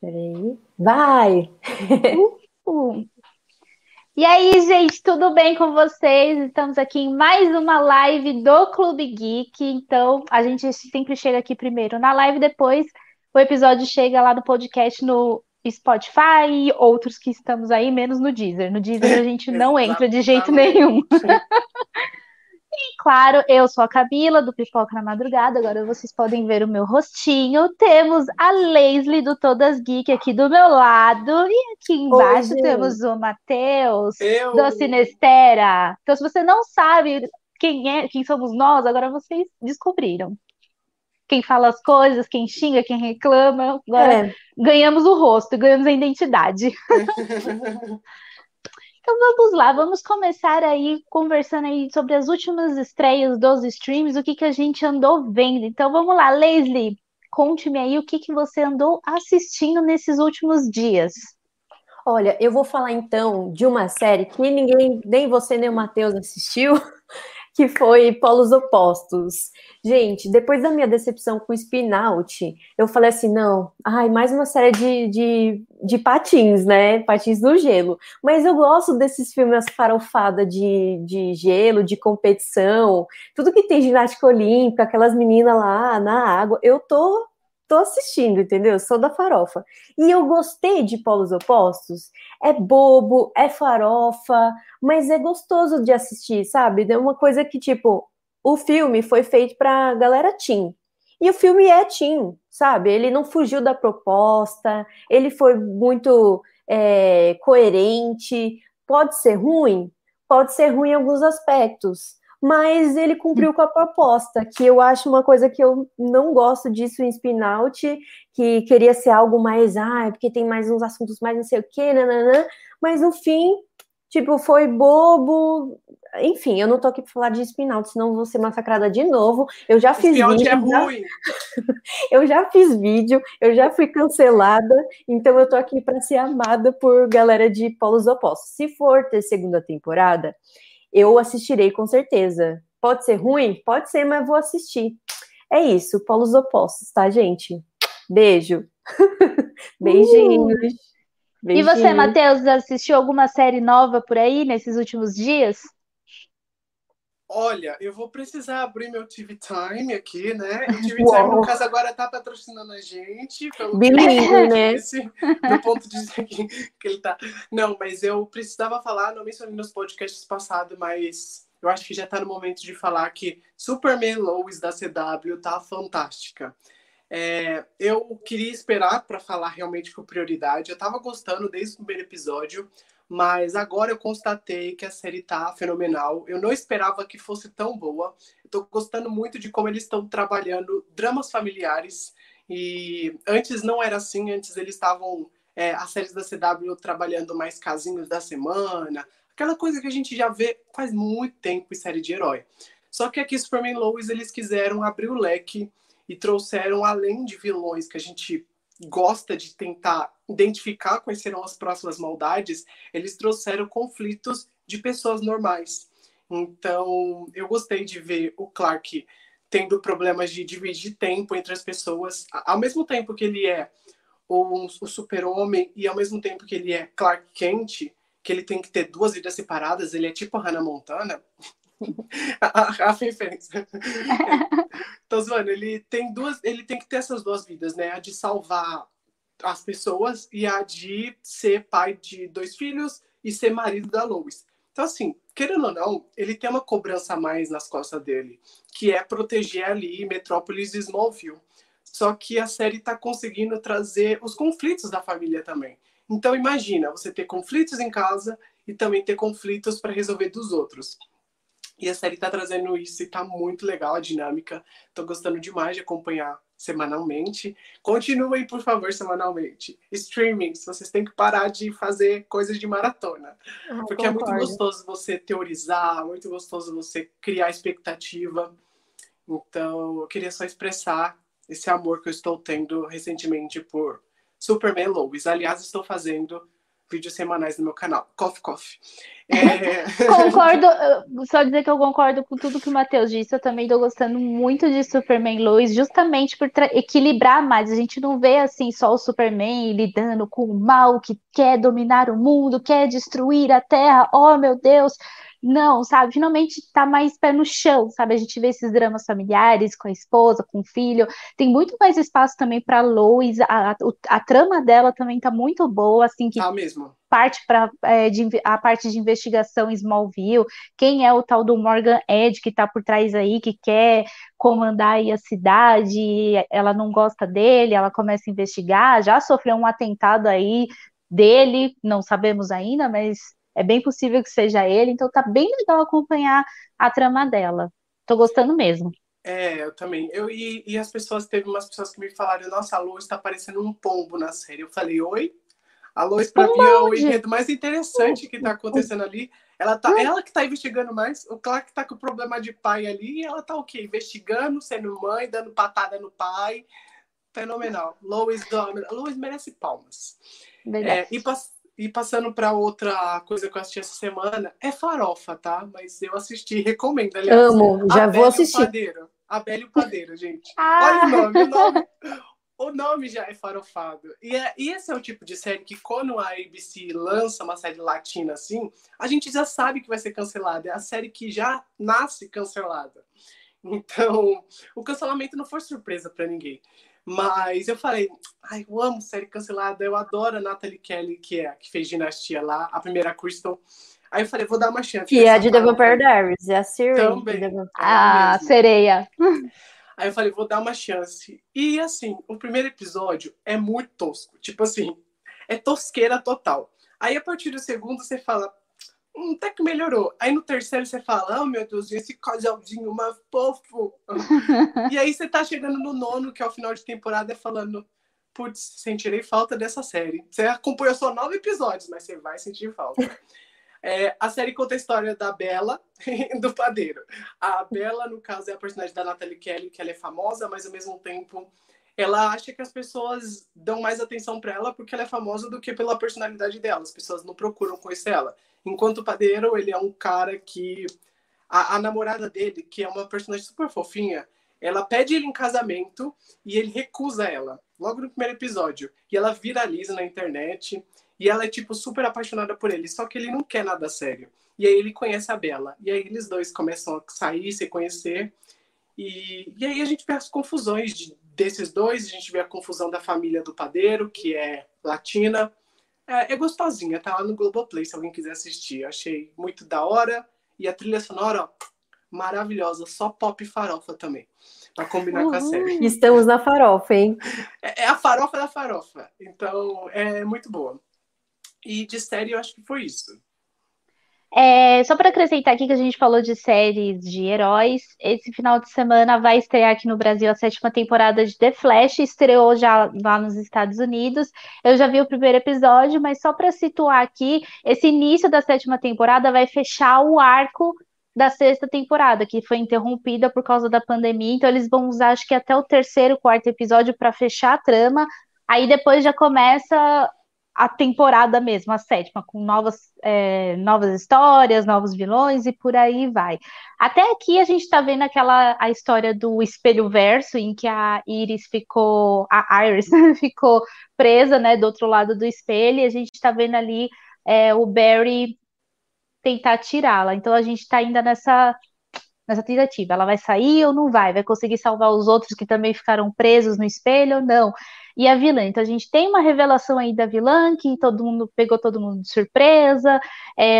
Peraí. Vai! E aí, gente, tudo bem com vocês? Estamos aqui em mais uma live do Clube Geek. Então, a gente sempre chega aqui primeiro na live, depois o episódio chega lá no podcast no Spotify e outros que estamos aí, menos no Deezer. No Deezer a gente não entra de jeito nenhum. E, claro, eu sou a Camila, do Pipoca na Madrugada. Agora vocês podem ver o meu rostinho. Temos a Leslie, do Todas Geek, aqui do meu lado. E aqui embaixo temos o Matheus, do Sinestera. Então, se você não sabe quem somos nós, agora vocês descobriram. Quem fala as coisas, quem xinga, quem reclama. Agora ganhamos o rosto, ganhamos a identidade. Então vamos lá, vamos começar aí conversando aí sobre as últimas estreias dos streams, o que a gente andou vendo. Então vamos lá, Leslie, conte-me aí o que você andou assistindo nesses últimos dias. Olha, eu vou falar então de uma série que ninguém, nem você nem o Matheus assistiu, que foi Polos Opostos. Gente, depois da minha decepção com o Spin-Out, eu falei assim, não, ai, mais uma série de patins, né? Patins no gelo. Mas eu gosto desses filmes farofada de gelo, de competição, tudo que tem ginástica olímpica, aquelas meninas lá na água, eu tô assistindo, entendeu? Sou da farofa. E eu gostei de Polos Opostos. É bobo, é farofa, mas é gostoso de assistir, sabe? É uma coisa que, tipo, o filme foi feito pra galera teen. E o filme é teen, sabe? Ele não fugiu da proposta, ele foi muito coerente. Pode ser ruim em alguns aspectos. Mas ele cumpriu com a proposta, que eu acho uma coisa que eu não gosto disso em Spin-Out, que queria ser algo mais, porque tem mais uns assuntos mais não sei o quê, nananã, mas no fim, tipo, foi bobo, enfim, eu não tô aqui pra falar de Spin-Out, senão vou ser massacrada de novo, eu já fiz vídeo, é ruim. Eu já fiz vídeo, eu já fui cancelada, então eu tô aqui pra ser amada por galera de Polos Opostos. Se for ter segunda temporada, eu assistirei com certeza. Pode ser ruim? Pode ser, mas vou assistir. É isso, Polos Opostos, tá, gente? Beijo. Beijinhos. E você, Matheus, assistiu alguma série nova por aí nesses últimos dias? Olha, eu vou precisar abrir meu TV Time aqui, né? O TV Time, no caso, agora tá patrocinando a gente. Bilíngue, né? Do ponto de vista que ele tá... Não, mas eu precisava falar, não mencionei nos podcasts passados, mas eu acho que já tá no momento de falar que Superman Lois da CW tá fantástica. Eu queria esperar pra falar realmente com prioridade. Eu tava gostando desde o primeiro episódio, mas agora eu constatei que a série tá fenomenal. Eu não esperava que fosse tão boa. Estou gostando muito de como eles estão trabalhando dramas familiares. E antes não era assim. Antes eles estavam... as séries da CW trabalhando mais casinhos da semana. Aquela coisa que a gente já vê faz muito tempo em série de herói. Só que aqui Superman Lois eles quiseram abrir o leque e trouxeram, além de vilões que a gente gosta de tentar identificar quais serão as próximas maldades, eles trouxeram conflitos de pessoas normais. Então, eu gostei de ver o Clark tendo problemas de dividir tempo entre as pessoas, ao mesmo tempo que ele é o super-homem e ao mesmo tempo que ele é Clark Kent, que ele tem que ter duas vidas separadas, ele é tipo a Hannah Montana. A referência. Então, mano, ele tem que ter essas duas vidas, né? A de salvar as pessoas e a de ser pai de 2 filhos e ser marido da Lois. Então, assim, querendo ou não, ele tem uma cobrança a mais nas costas dele, que é proteger ali Metrópolis e Smallville. Só que a série tá conseguindo trazer os conflitos da família também. Então, imagina, você ter conflitos em casa e também ter conflitos para resolver dos outros. E a série tá trazendo isso e tá muito legal a dinâmica. Tô gostando demais de acompanhar semanalmente. Continuem, por favor, semanalmente. Streaming, vocês têm que parar de fazer coisas de maratona. Porque é muito gostoso você teorizar, muito gostoso você criar expectativa. Então, eu queria só expressar esse amor que eu estou tendo recentemente por Superman Lois. Aliás, estou fazendo vídeos semanais no meu canal. Coffee, coffee. Concordo, só dizer que eu concordo com tudo que o Matheus disse. Eu também estou gostando muito de Superman Lois, justamente por equilibrar mais. A gente não vê assim só o Superman lidando com o mal que quer dominar o mundo, quer destruir a Terra. Oh, meu Deus! Não, sabe? Finalmente tá mais pé no chão, sabe? A gente vê esses dramas familiares com a esposa, com o filho. Tem muito mais espaço também para Lois. A trama dela também tá muito boa, assim que mesmo. A parte de investigação Smallville. Quem é o tal do Morgan Edge que tá por trás aí, que quer comandar aí a cidade? Ela não gosta dele, ela começa a investigar. Já sofreu um atentado aí dele, não sabemos ainda, mas é bem possível que seja ele, então tá bem legal acompanhar a trama dela. Tô gostando mesmo. É, eu também. E as pessoas, teve umas pessoas que me falaram, nossa, a Lois tá parecendo um pombo na série. Eu falei, oi? A Lois pra mim é o enredo mais interessante que tá acontecendo ali. Ela que tá investigando mais, o Clark tá com problema de pai ali, e ela tá o quê? Investigando, sendo mãe, dando patada no pai. Fenomenal. Lois merece palmas. Verdade. E passando para outra coisa que eu assisti essa semana, é farofa, tá? Mas eu assisti, recomendo, aliás. Amo, já vou assistir. Abel e o Padeiro, gente. Olha o nome já é farofado. E esse é o tipo de série que quando a ABC lança uma série latina assim, a gente já sabe que vai ser cancelada. É a série que já nasce cancelada. Então, o cancelamento não foi surpresa para ninguém. Mas eu falei, eu amo série cancelada, eu adoro a Natalie Kelly, que fez Dinastia lá, a primeira Crystal. Aí eu falei, vou dar uma chance. E a de The Vampire Diaries, é a Cherry. Ah, sereia. Aí eu falei, vou dar uma chance. E assim, o primeiro episódio é muito tosco, tipo assim, é tosqueira total. Aí a partir do segundo você fala, até que melhorou. Aí no terceiro você fala, oh meu Deus, esse casalzinho mais fofo. E aí você tá chegando no nono, que é o final de temporada, falando, putz, sentirei falta dessa série. Você acompanhou só 9 episódios, mas você vai sentir falta. A série conta a história da Bela e do Padeiro. A Bela, no caso, é a personagem da Natalie Kelly, que ela é famosa, mas ao mesmo tempo ela acha que as pessoas dão mais atenção pra ela porque ela é famosa do que pela personalidade dela. As pessoas não procuram conhecer ela. Enquanto o Padeiro, ele é um cara que... A namorada dele, que é uma personagem super fofinha, ela pede ele em casamento e ele recusa ela. Logo no primeiro episódio. E ela viraliza na internet. E ela é, tipo, super apaixonada por ele. Só que ele não quer nada sério. E aí ele conhece a Bela. E aí eles dois começam a sair, se conhecer. E aí a gente vê as confusões desses dois. A gente vê a confusão da família do Padeiro, que é latina. É gostosinha, tá lá no Globoplay, se alguém quiser assistir. Eu achei muito da hora. E a trilha sonora, ó, maravilhosa. Só pop e farofa também, pra combinar com a série. Estamos na farofa, hein? É a farofa da farofa. Então, é muito boa. E de série, eu acho que foi isso. Só para acrescentar aqui que a gente falou de séries de heróis, esse final de semana vai estrear aqui no Brasil a 7ª temporada de The Flash, estreou já lá nos Estados Unidos. Eu já vi o primeiro episódio, mas só para situar aqui, esse início da 7ª temporada vai fechar o arco da 6ª temporada, que foi interrompida por causa da pandemia, então eles vão usar acho que até o 3º, 4º episódio para fechar a trama, aí depois já começa a temporada mesmo, a 7ª, com novas histórias, novos vilões e por aí vai. Até aqui a gente tá vendo a história do espelho verso, em que a Iris ficou presa, né, do outro lado do espelho, e a gente tá vendo ali o Barry tentar tirá-la. Então a gente tá ainda nessa tentativa, ela vai sair ou não vai? Vai conseguir salvar os outros que também ficaram presos no espelho ou não? E a vilã, então a gente tem uma revelação aí da vilã, que pegou todo mundo de surpresa,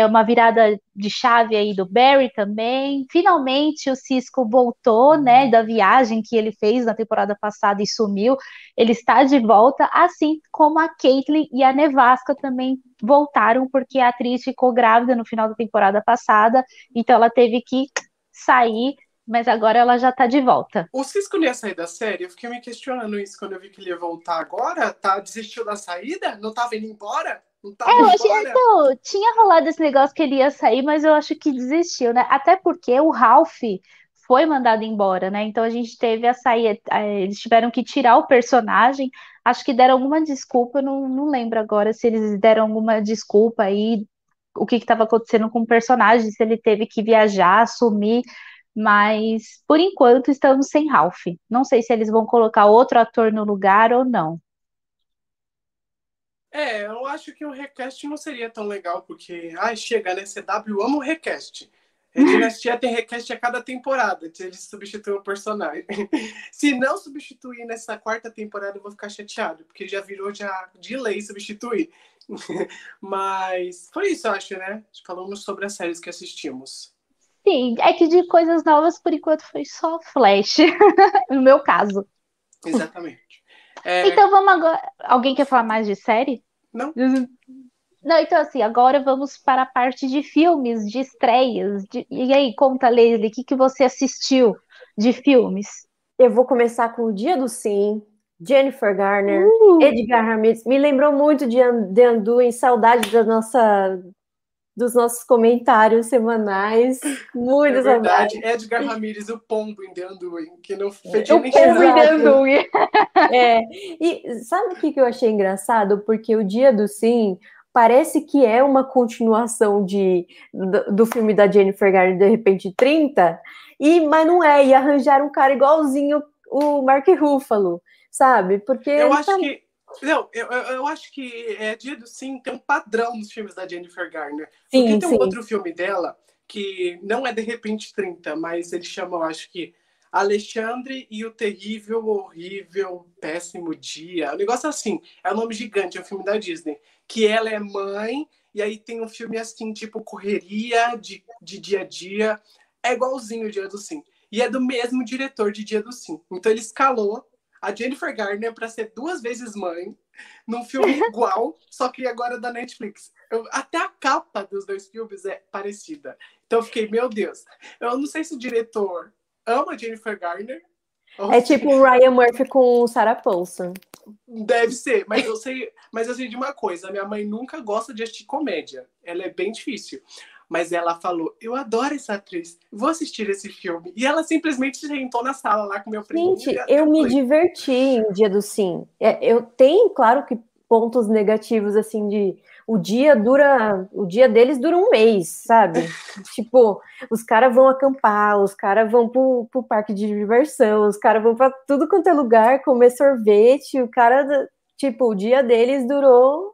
uma virada de chave aí do Barry também, finalmente o Cisco voltou, né, da viagem que ele fez na temporada passada e sumiu, ele está de volta, assim como a Caitlyn e a Nevasca também voltaram, porque a atriz ficou grávida no final da temporada passada, então ela teve que sair, mas agora ela já tá de volta. O Cisco não ia sair da série? Eu fiquei me questionando isso quando eu vi que ele ia voltar agora. Desistiu da saída? Não tava indo embora? Não tava indo embora? Então, tinha rolado esse negócio que ele ia sair, mas eu acho que desistiu, né? Até porque o Ralph foi mandado embora, né? Então a gente teve a saída, eles tiveram que tirar o personagem. Acho que deram alguma desculpa, eu não lembro agora se eles deram alguma desculpa aí, o que estava acontecendo com o personagem, se ele teve que viajar, sumir, mas por enquanto estamos sem Ralph. Não sei se eles vão colocar outro ator no lugar ou não. É, eu acho que o recast não seria tão legal, porque, ai, chega, né, CW ama o recast. A Dinastia tem request a cada temporada, eles substituem o personagem. Se não substituir nessa quarta temporada, eu vou ficar chateado, porque já virou já de lei substituir. Mas foi isso, eu acho, né? Falamos sobre as séries que assistimos. Sim, é que de coisas novas, por enquanto, foi só Flash, no meu caso. Exatamente. É... Então vamos agora... Alguém quer falar mais de série? Não. Não, então assim, agora vamos para a parte de filmes, de estreias. E aí, conta, Leslie, o que você assistiu de filmes? Eu vou começar com O Dia do Sim, Jennifer Garner, Edgar Ramirez. Me lembrou muito de Anduin, saudade dos nossos comentários semanais. Muito é verdade, saudade. Edgar Ramirez, o pombo em The Undoing, que não fez nem nada. É. E sabe o que eu achei engraçado? Porque O Dia do Sim... Parece que é uma continuação do filme da Jennifer Garner, de repente 30, mas não é, e arranjaram um cara igualzinho o Mark Ruffalo, sabe? Porque eu acho que é Dia do Sim, tem um padrão nos filmes da Jennifer Garner. Sim, porque tem um outro filme dela que não é de repente 30, mas ele chama, eu acho que Alexandre e o Terrível, Horrível, Péssimo Dia. Um negócio assim, é um nome gigante, é um filme da Disney. Que ela é mãe, e aí tem um filme assim, tipo correria de dia a dia. É igualzinho o Dia do Sim. E é do mesmo diretor de Dia do Sim. Então ele escalou a Jennifer Garner para ser 2 vezes mãe, num filme igual, só que agora é da Netflix. Até a capa dos 2 filmes é parecida. Então eu fiquei, meu Deus. Eu não sei se o diretor... ama Jennifer Garner. É tipo o Ryan Murphy com o Sarah Paulson. Deve ser, mas eu sei de uma coisa. Minha mãe nunca gosta de assistir comédia. Ela é bem difícil. Mas ela falou, eu adoro essa atriz. Vou assistir esse filme. E ela simplesmente sentou na sala lá com meu primo. Gente, eu me diverti em Dia do Sim. Eu tenho, claro, que pontos negativos, assim, de... O dia deles dura um mês, sabe? Tipo, os caras vão acampar, os caras vão pro parque de diversão, os caras vão pra tudo quanto é lugar, comer sorvete, o dia deles durou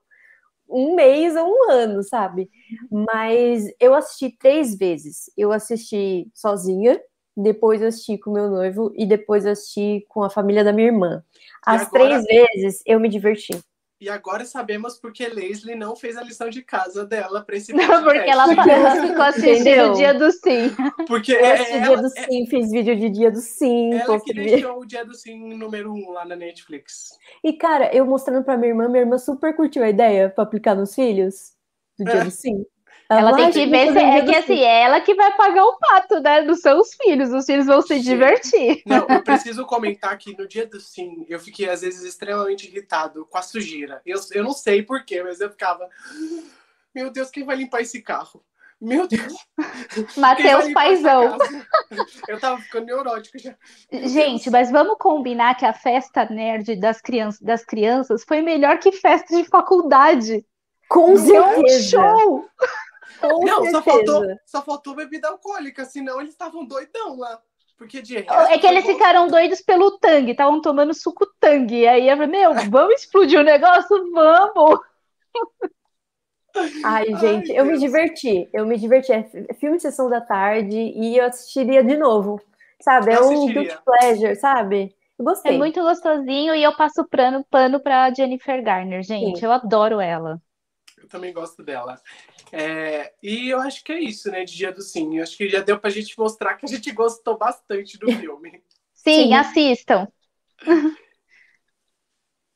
um mês ou um ano, sabe? Mas eu assisti 3 vezes. Eu assisti sozinha, depois eu assisti com meu noivo e depois eu assisti com a família da minha irmã. As três vezes eu me diverti. E agora sabemos porque Leslie não fez a lição de casa dela para esse podcast. Não, porque ela ficou assistindo o Dia do Sim. Porque fiz vídeo de Dia do Sim. Ela que deixou o Dia do Sim número 1 lá na Netflix. E, cara, eu mostrando para minha irmã super curtiu a ideia para aplicar nos filhos do Dia do Sim. Ela tem que ver se é que assim, é ela que vai pagar o pato, né, dos seus filhos. Os filhos vão se divertir. Não, eu preciso comentar que no Dia do Sim eu fiquei às vezes extremamente irritado com a sujeira. Eu não sei porquê, mas eu ficava, meu Deus, quem vai limpar esse carro? Meu Deus. Matheus Paizão. Eu tava ficando neurótico já. Gente, mas vamos combinar que a festa nerd das crianças foi melhor que festa de faculdade. Com certeza. Show. Com certeza. Só faltou bebida alcoólica, senão eles estavam doidão lá. Porque de resto, é que eles ficaram doidos pelo tangue, estavam tomando suco tangue. Aí eu falei, vamos explodir o negócio? Vamos! Ai, gente, Deus. Eu me diverti. É filme de sessão da tarde e eu assistiria de novo, sabe? É um guilty pleasure, sabe? Eu gostei. É muito gostosinho e eu passo pano pra Jennifer Garner, gente. Sim. Eu adoro ela. Eu também gosto dela. E eu acho que é isso, né, de Dia do Sim. Eu acho que já deu pra gente mostrar que a gente gostou bastante do filme. Sim. Assistam.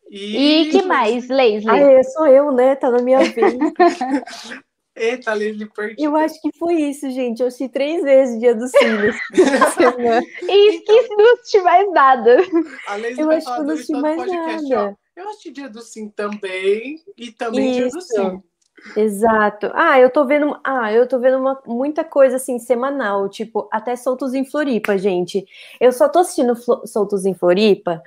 E que mais, Leslie? Sou eu, né? Tá na minha vez. Eita, Leslie, perdi. Eu acho que foi isso, gente. Eu assisti 3 vezes Dia do Sim. E esqueci de não assistir mais nada. A Leslie vai falar do podcast, nada. Eu assisti Dia do Sim também, e também Dia do Sim. Exato. Eu tô vendo muita coisa assim, semanal, tipo, até Soltos em Floripa, gente. Eu só tô assistindo Soltos em Floripa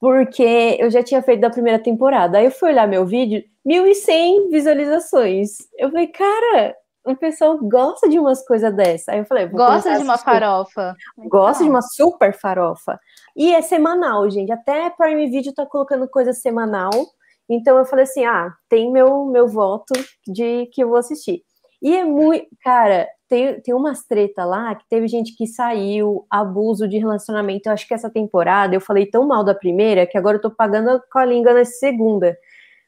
porque eu já tinha feito da primeira temporada. Aí eu fui olhar meu vídeo, 1.100 visualizações. Eu falei, cara, o pessoal gosta de umas coisas dessa. Aí eu falei, gosta de uma farofa. Gosta de uma super farofa. E é semanal, gente. Até Prime Video tá colocando coisa semanal. Então eu falei assim, ah, tem meu voto de que eu vou assistir. E é muito... Cara, tem umas treta lá que teve gente que saiu, abuso de relacionamento. Eu acho que essa temporada eu falei tão mal da primeira que agora eu tô pagando com a língua na segunda.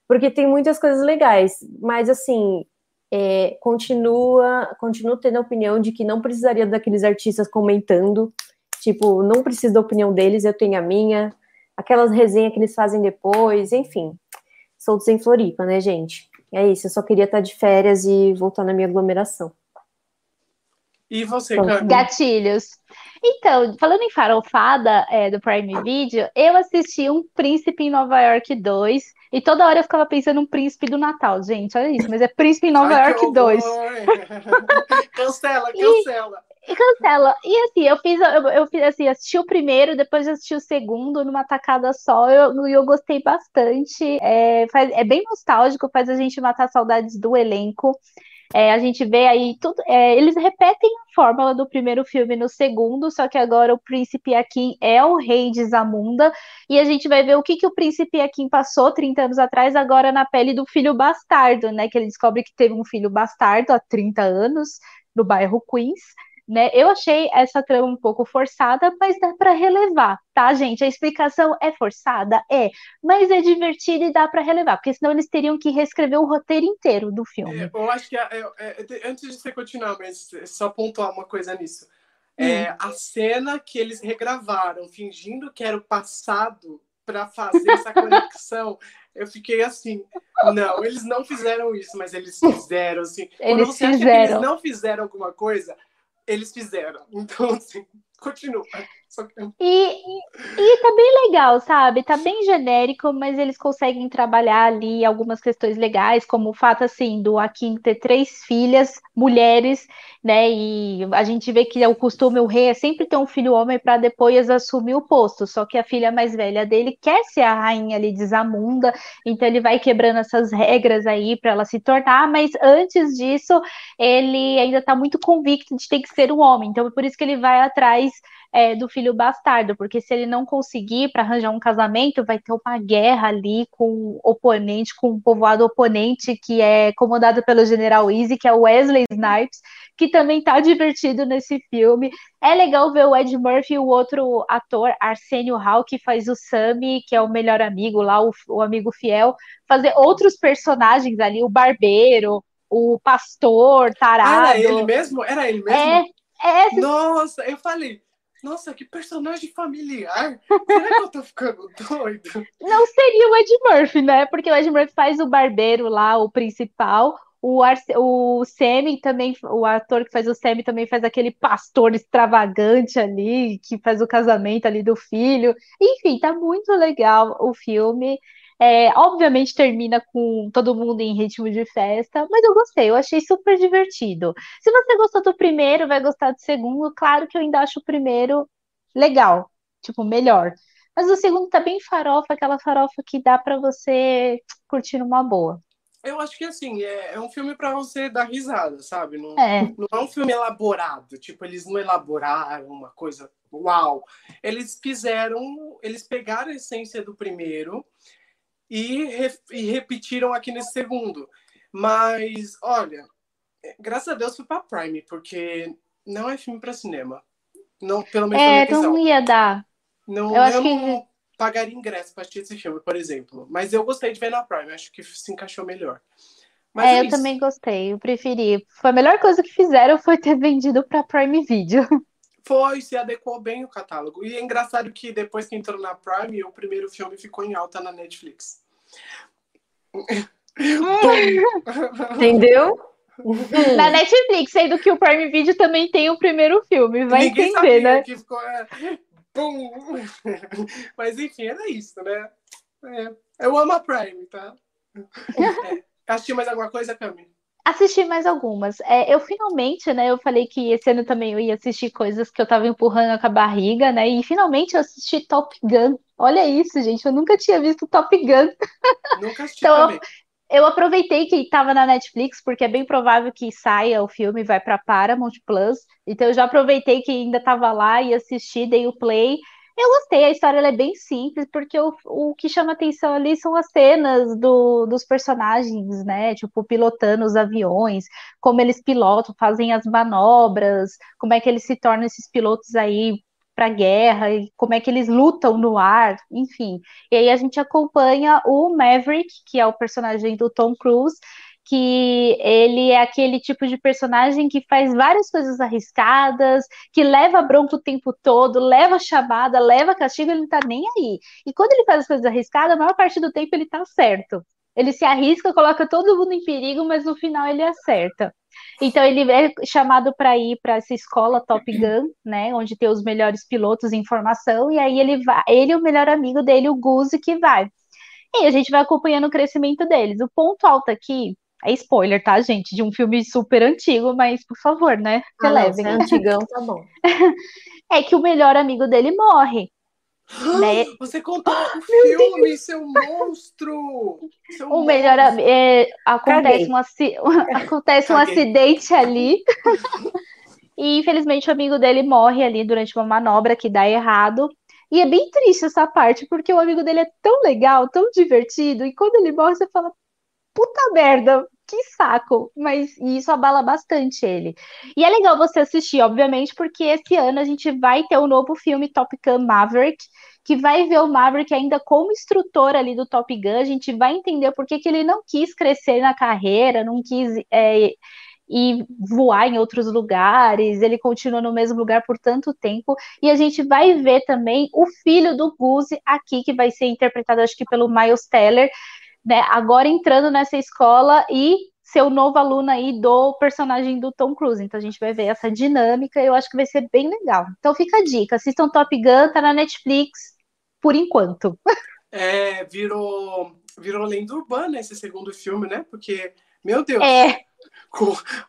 Porque tem muitas coisas legais. Mas, assim, continuo tendo a opinião de que não precisaria daqueles artistas comentando. Tipo, não preciso da opinião deles, eu tenho a minha. Aquelas resenhas que eles fazem depois, enfim. Soltos em Floripa, né, gente? É isso, eu só queria estar de férias e voltar na minha aglomeração. E você, Carmen? Gatilhos. Então, falando em farofada do Prime Video, eu assisti Um Príncipe em Nova York 2 e toda hora eu ficava pensando um príncipe do Natal, gente, olha isso, mas é Príncipe em Nova York 2. Cancela. E cancela. E assim, eu fiz assim, assisti o primeiro, depois assisti o segundo numa tacada só, e eu gostei bastante. É bem nostálgico, faz a gente matar saudades do elenco. A gente vê aí tudo. Eles repetem a fórmula do primeiro filme no segundo, só que agora o príncipe Akeem é o rei de Zamunda, e a gente vai ver o que o príncipe Akeem passou 30 anos atrás, agora na pele do filho bastardo, né? Que ele descobre que teve um filho bastardo há 30 anos, no bairro Queens. Né? Eu achei essa trama um pouco forçada, mas dá para relevar, tá, gente? A explicação é forçada, mas é divertida e dá para relevar, porque senão eles teriam que reescrever o roteiro inteiro do filme. Eu acho que, antes de você continuar, mas só pontuar uma coisa nisso. A cena que eles regravaram, fingindo que era o passado, para fazer essa conexão, eu fiquei assim, não, eles não fizeram isso, mas eles fizeram, assim. Quando você acha que eles não fizeram alguma coisa... Eles fizeram, então assim, continua. E tá bem legal, sabe? Tá bem genérico, mas eles conseguem trabalhar ali algumas questões legais, como o fato, assim, do Akeem ter 3 filhas, mulheres, né? E a gente vê que o costume, o rei, é sempre ter um filho homem para depois assumir o posto, só que a filha mais velha dele quer ser a rainha ali de Zamunda, então ele vai quebrando essas regras aí para ela se tornar, mas antes disso, ele ainda tá muito convicto de ter que ser um homem, então é por isso que ele vai atrás do filho bastardo, porque se ele não conseguir para arranjar um casamento, vai ter uma guerra ali com o oponente, com o povoado oponente, que é comandado pelo general Easy, que é o Wesley Snipes, que também tá divertido nesse filme. É legal ver o Ed Murphy e o outro ator, Arsenio Hall, que faz o Sammy, que é o melhor amigo lá, o amigo fiel, fazer outros personagens ali, o barbeiro, o pastor, tarado. Era ele mesmo? Nossa, eu falei... Nossa, que personagem familiar! Será que eu tô ficando doido? Não seria o Ed Murphy, né? Porque o Ed Murphy faz o barbeiro lá, o principal. O Sammy também, o ator que faz o Sammy também faz aquele pastor extravagante ali, que faz o casamento ali do filho. Enfim, tá muito legal o filme. Obviamente termina com todo mundo em ritmo de festa, mas eu gostei, eu achei super divertido. Se você gostou do primeiro, vai gostar do segundo. Claro que eu ainda acho o primeiro legal, tipo, melhor. Mas o segundo tá bem farofa, aquela farofa que dá pra você curtir numa boa. Eu acho que, assim, é um filme pra você dar risada, sabe? Não é um filme elaborado, tipo, eles não elaboraram uma coisa, uau. Eles pegaram a essência do primeiro... E repetiram aqui nesse segundo. Mas, olha, graças a Deus foi pra Prime, porque não é filme pra cinema. Não, pelo menos não ia dar. Não pagaria ingresso pra assistir esse filme, por exemplo. Mas eu gostei de ver na Prime, acho que se encaixou melhor. Mas eu também gostei, eu preferi. Foi a melhor coisa que fizeram, foi ter vendido pra Prime Video. Foi, se adequou bem o catálogo. E é engraçado que depois que entrou na Prime, o primeiro filme ficou em alta na Netflix. Entendeu? Na Netflix, sendo que o Prime Video também tem o primeiro filme. Vai ninguém entender, né? Que ficou... Mas enfim, era isso, né? Eu amo a Prime, tá? Assistiu mais alguma coisa, Cami? Assisti mais algumas. Eu finalmente, né, eu falei que esse ano também eu ia assistir coisas que eu tava empurrando com a barriga, né, e finalmente eu assisti Top Gun. Olha isso, gente, eu nunca tinha visto Top Gun. Nunca assisti então, também. Eu aproveitei que estava na Netflix, porque é bem provável que saia o filme e vai para Paramount+. Então eu já aproveitei que ainda estava lá e assisti, dei o play. Eu gostei, a história ela é bem simples, porque o que chama atenção ali são as cenas dos personagens, né? Tipo, pilotando os aviões, como eles pilotam, fazem as manobras, como é que eles se tornam esses pilotos aí para guerra, e como é que eles lutam no ar, enfim. E aí a gente acompanha o Maverick, que é o personagem do Tom Cruise, que ele é aquele tipo de personagem que faz várias coisas arriscadas, que leva bronca o tempo todo, leva chamada, leva castigo, ele não tá nem aí. E quando ele faz as coisas arriscadas, a maior parte do tempo ele tá certo. Ele se arrisca, coloca todo mundo em perigo, mas no final ele acerta. Então ele é chamado para ir para essa escola Top Gun, né, onde tem os melhores pilotos em formação, e aí ele vai, ele e o melhor amigo dele, o Goose, que vai. E a gente vai acompanhando o crescimento deles. O ponto alto aqui é spoiler, tá, gente? De um filme super antigo, mas por favor, né? Relevem. Não, se é antigão, tá bom. É que o melhor amigo dele morre. Né? Você contou o filme, Deus. Seu monstro! Seu o melhor amigo. Acontece um acidente ali. E infelizmente o amigo dele morre ali durante uma manobra que dá errado. E é bem triste essa parte, porque o amigo dele é tão legal, tão divertido. E quando ele morre, você fala: puta merda, que saco, mas isso abala bastante ele. E é legal você assistir, obviamente, porque esse ano a gente vai ter um novo filme Top Gun Maverick, que vai ver o Maverick ainda como instrutor ali do Top Gun. A gente vai entender por que que ele não quis crescer na carreira, não quis ir voar em outros lugares, ele continua no mesmo lugar por tanto tempo. E a gente vai ver também o filho do Goose aqui, que vai ser interpretado, acho que pelo Miles Teller, né, agora entrando nessa escola e ser o novo aluno aí do personagem do Tom Cruise. Então a gente vai ver essa dinâmica e eu acho que vai ser bem legal. Então fica a dica, assistam Top Gun, tá na Netflix por enquanto. Virou lenda urbana esse segundo filme, né? Porque, meu Deus,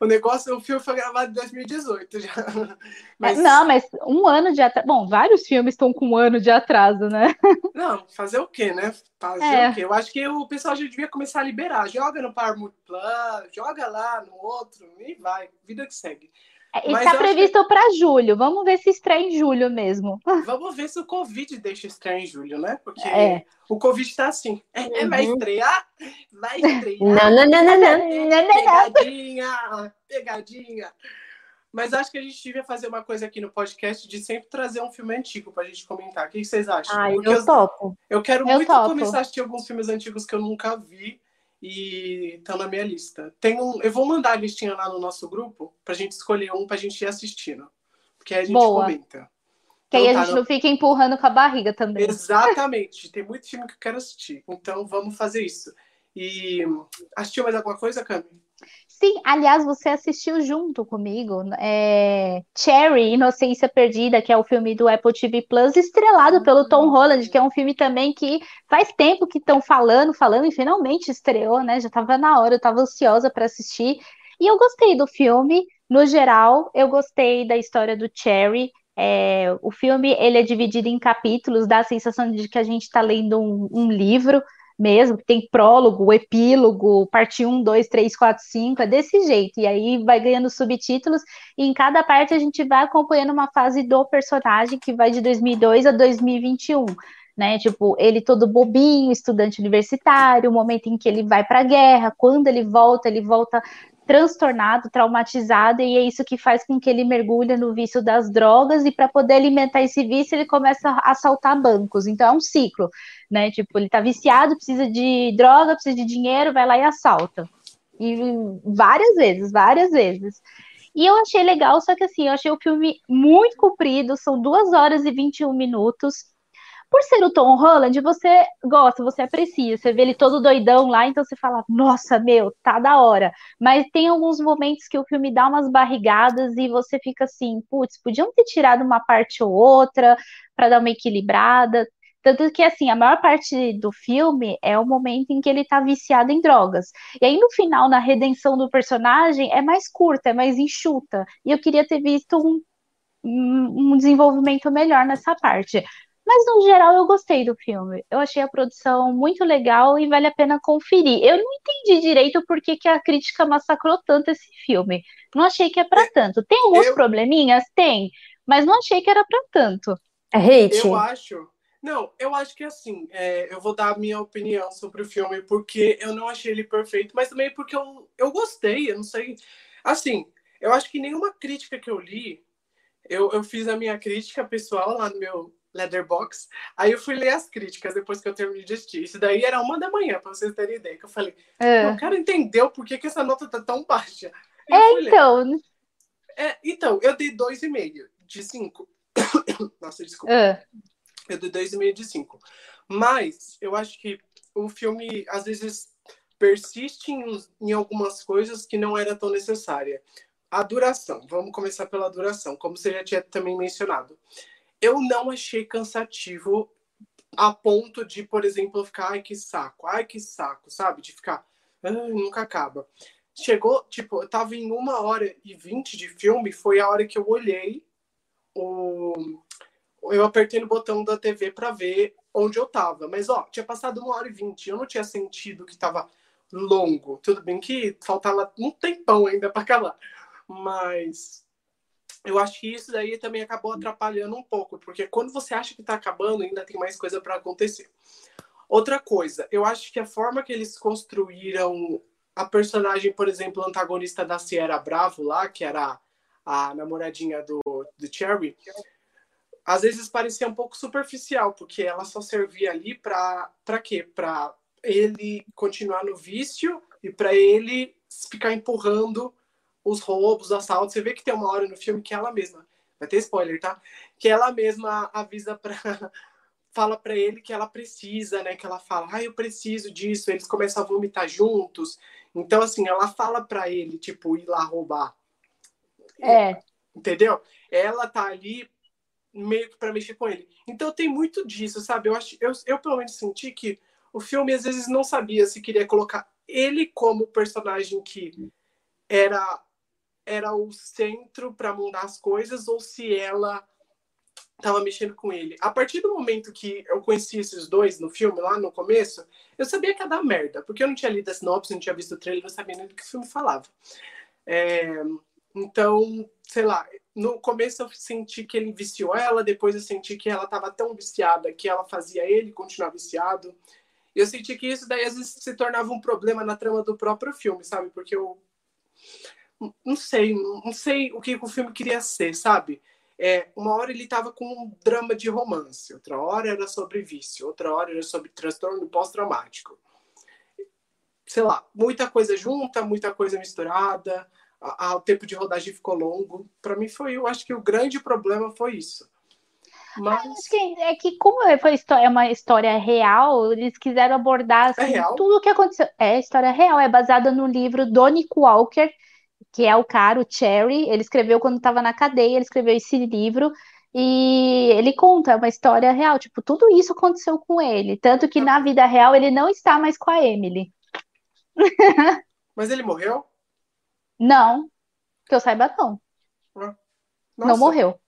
o negócio, o filme foi gravado em 2018 já. Mas um ano de atraso. Bom, vários filmes estão com um ano de atraso, né? Não, fazer o quê, né? Fazer o quê? Eu acho que o pessoal já devia começar a liberar. Joga no Paramount+, joga lá no outro e vai. Vida que segue. E está previsto para julho. Vamos ver se estreia em julho mesmo. Vamos ver se o Covid deixa estrear em julho, né? Porque o Covid está assim. Uhum. Vai estrear? Vai estrear. Não. Pegadinha. Mas acho que a gente devia fazer uma coisa aqui no podcast de sempre trazer um filme antigo pra gente comentar. O que vocês acham? Eu topo. Eu quero muito começar a assistir alguns filmes antigos que eu nunca vi. E tá na minha lista. Eu vou mandar a listinha lá no nosso grupo pra gente escolher um pra gente ir assistindo. Porque aí a gente comenta. Que aí a gente não fica empurrando com a barriga também. Exatamente. Tem muito filme que eu quero assistir. Então vamos fazer isso. E assistiu mais alguma coisa, Cami? Sim, aliás, você assistiu junto comigo Cherry, Inocência Perdida, que é o filme do Apple TV Plus, estrelado pelo Tom Holland, que é um filme também que faz tempo que estão falando, e finalmente estreou, né? Já estava na hora, eu estava ansiosa para assistir. E eu gostei do filme, no geral, eu gostei da história do Cherry. O filme ele é dividido em capítulos, dá a sensação de que a gente está lendo um livro, mesmo, que tem prólogo, epílogo, parte 1, 2, 3, 4, 5, é desse jeito, e aí vai ganhando subtítulos, e em cada parte a gente vai acompanhando uma fase do personagem que vai de 2002 a 2021, né, tipo, ele todo bobinho, estudante universitário, o momento em que ele vai pra guerra, quando ele volta transtornado, traumatizado, e é isso que faz com que ele mergulhe no vício das drogas, e para poder alimentar esse vício, ele começa a assaltar bancos, então é um ciclo, né, tipo, ele tá viciado, precisa de droga, precisa de dinheiro, vai lá e assalta, e várias vezes, e eu achei legal, só que assim, eu achei o filme muito comprido, são 2 horas e 21 minutos, por ser o Tom Holland, você gosta, você aprecia, você vê ele todo doidão lá, então você fala, nossa, meu, tá da hora. Mas tem alguns momentos que o filme dá umas barrigadas e você fica assim, putz, podiam ter tirado uma parte ou outra para dar uma equilibrada. Tanto que, assim, a maior parte do filme é o momento em que ele tá viciado em drogas. E aí, no final, na redenção do personagem, é mais curta, é mais enxuta. E eu queria ter visto um desenvolvimento melhor nessa parte. Mas, no geral, eu gostei do filme. Eu achei a produção muito legal e vale a pena conferir. Eu não entendi direito por que a crítica massacrou tanto esse filme. Não achei que é pra tanto. Tem alguns probleminhas? Tem. Mas não achei que era pra tanto. É hate? Eu acho... Não, eu acho que assim, eu vou dar a minha opinião sobre o filme, porque eu não achei ele perfeito, mas também porque eu gostei, eu não sei... Assim, eu acho que nenhuma crítica que eu li, eu fiz a minha crítica pessoal lá no meu Letterboxd, aí eu fui ler as críticas depois que eu terminei de assistir. Isso daí era 1h, pra vocês terem ideia, que eu falei, eu quero entender o porquê que essa nota tá tão baixa. E então... Então, eu dei 2,5 de 5. Nossa, desculpa. Eu dei 2,5 de 5. Mas eu acho que o filme, às vezes, persiste em algumas coisas que não era tão necessária. A duração. Vamos começar pela duração, como você já tinha também mencionado. Eu não achei cansativo a ponto de, por exemplo, eu ficar, ai, que saco, sabe? De ficar, nunca acaba. Chegou, tipo, eu tava em 1h20 de filme, foi a hora que eu olhei eu apertei no botão da TV pra ver onde eu tava. Mas, tinha passado 1h20. Eu não tinha sentido que tava longo. Tudo bem que faltava um tempão ainda pra acabar. Mas eu acho que isso daí também acabou atrapalhando um pouco. Porque quando você acha que tá acabando, ainda tem mais coisa pra acontecer. Outra coisa. Eu acho que a forma que eles construíram a personagem, por exemplo, antagonista da Sierra Bravo lá, que era a namoradinha do Cherry... Às vezes parecia um pouco superficial, porque ela só servia ali pra quê? Pra ele continuar no vício e pra ele ficar empurrando os roubos, os assaltos. Você vê que tem uma hora no filme que ela mesma... Vai ter spoiler, tá? Que ela mesma avisa fala pra ele que ela precisa, né? Que ela fala, eu preciso disso. Eles começam a vomitar juntos. Então, assim, ela fala pra ele, tipo, ir lá roubar. Entendeu? Ela tá ali... meio que pra mexer com ele. Então tem muito disso, sabe? Eu pelo menos senti que o filme às vezes não sabia se queria colocar ele como personagem que era o centro pra mudar as coisas ou se ela tava mexendo com ele. A partir do momento que eu conheci esses dois no filme, lá no começo, eu sabia que ia dar merda, porque eu não tinha lido a sinopse, não tinha visto o trailer, não sabia nem do que o filme falava. Então, sei lá, no começo eu senti que ele viciou ela, depois eu senti que ela estava tão viciada que ela fazia ele continuar viciado. Eu senti que isso daí às vezes se tornava um problema na trama do próprio filme, sabe? Porque eu não sei o que o filme queria ser, sabe? Uma hora ele estava com um drama de romance, outra hora era sobre vício, outra hora era sobre transtorno pós-traumático. Sei lá, muita coisa junta, muita coisa misturada... O tempo de rodagem ficou longo. Para mim eu acho que o grande problema foi isso. Mas acho que como é uma história real, eles quiseram abordar assim, tudo o que aconteceu. É história real, é baseada no livro do Nick Walker, que é o cara, o Cherry. Ele escreveu quando estava na cadeia, ele escreveu esse livro e ele conta uma história real. Tipo, tudo isso aconteceu com ele. Tanto que na vida real ele não está mais com a Emily. Mas ele morreu? Não, que eu saiba não. Nossa. Não morreu.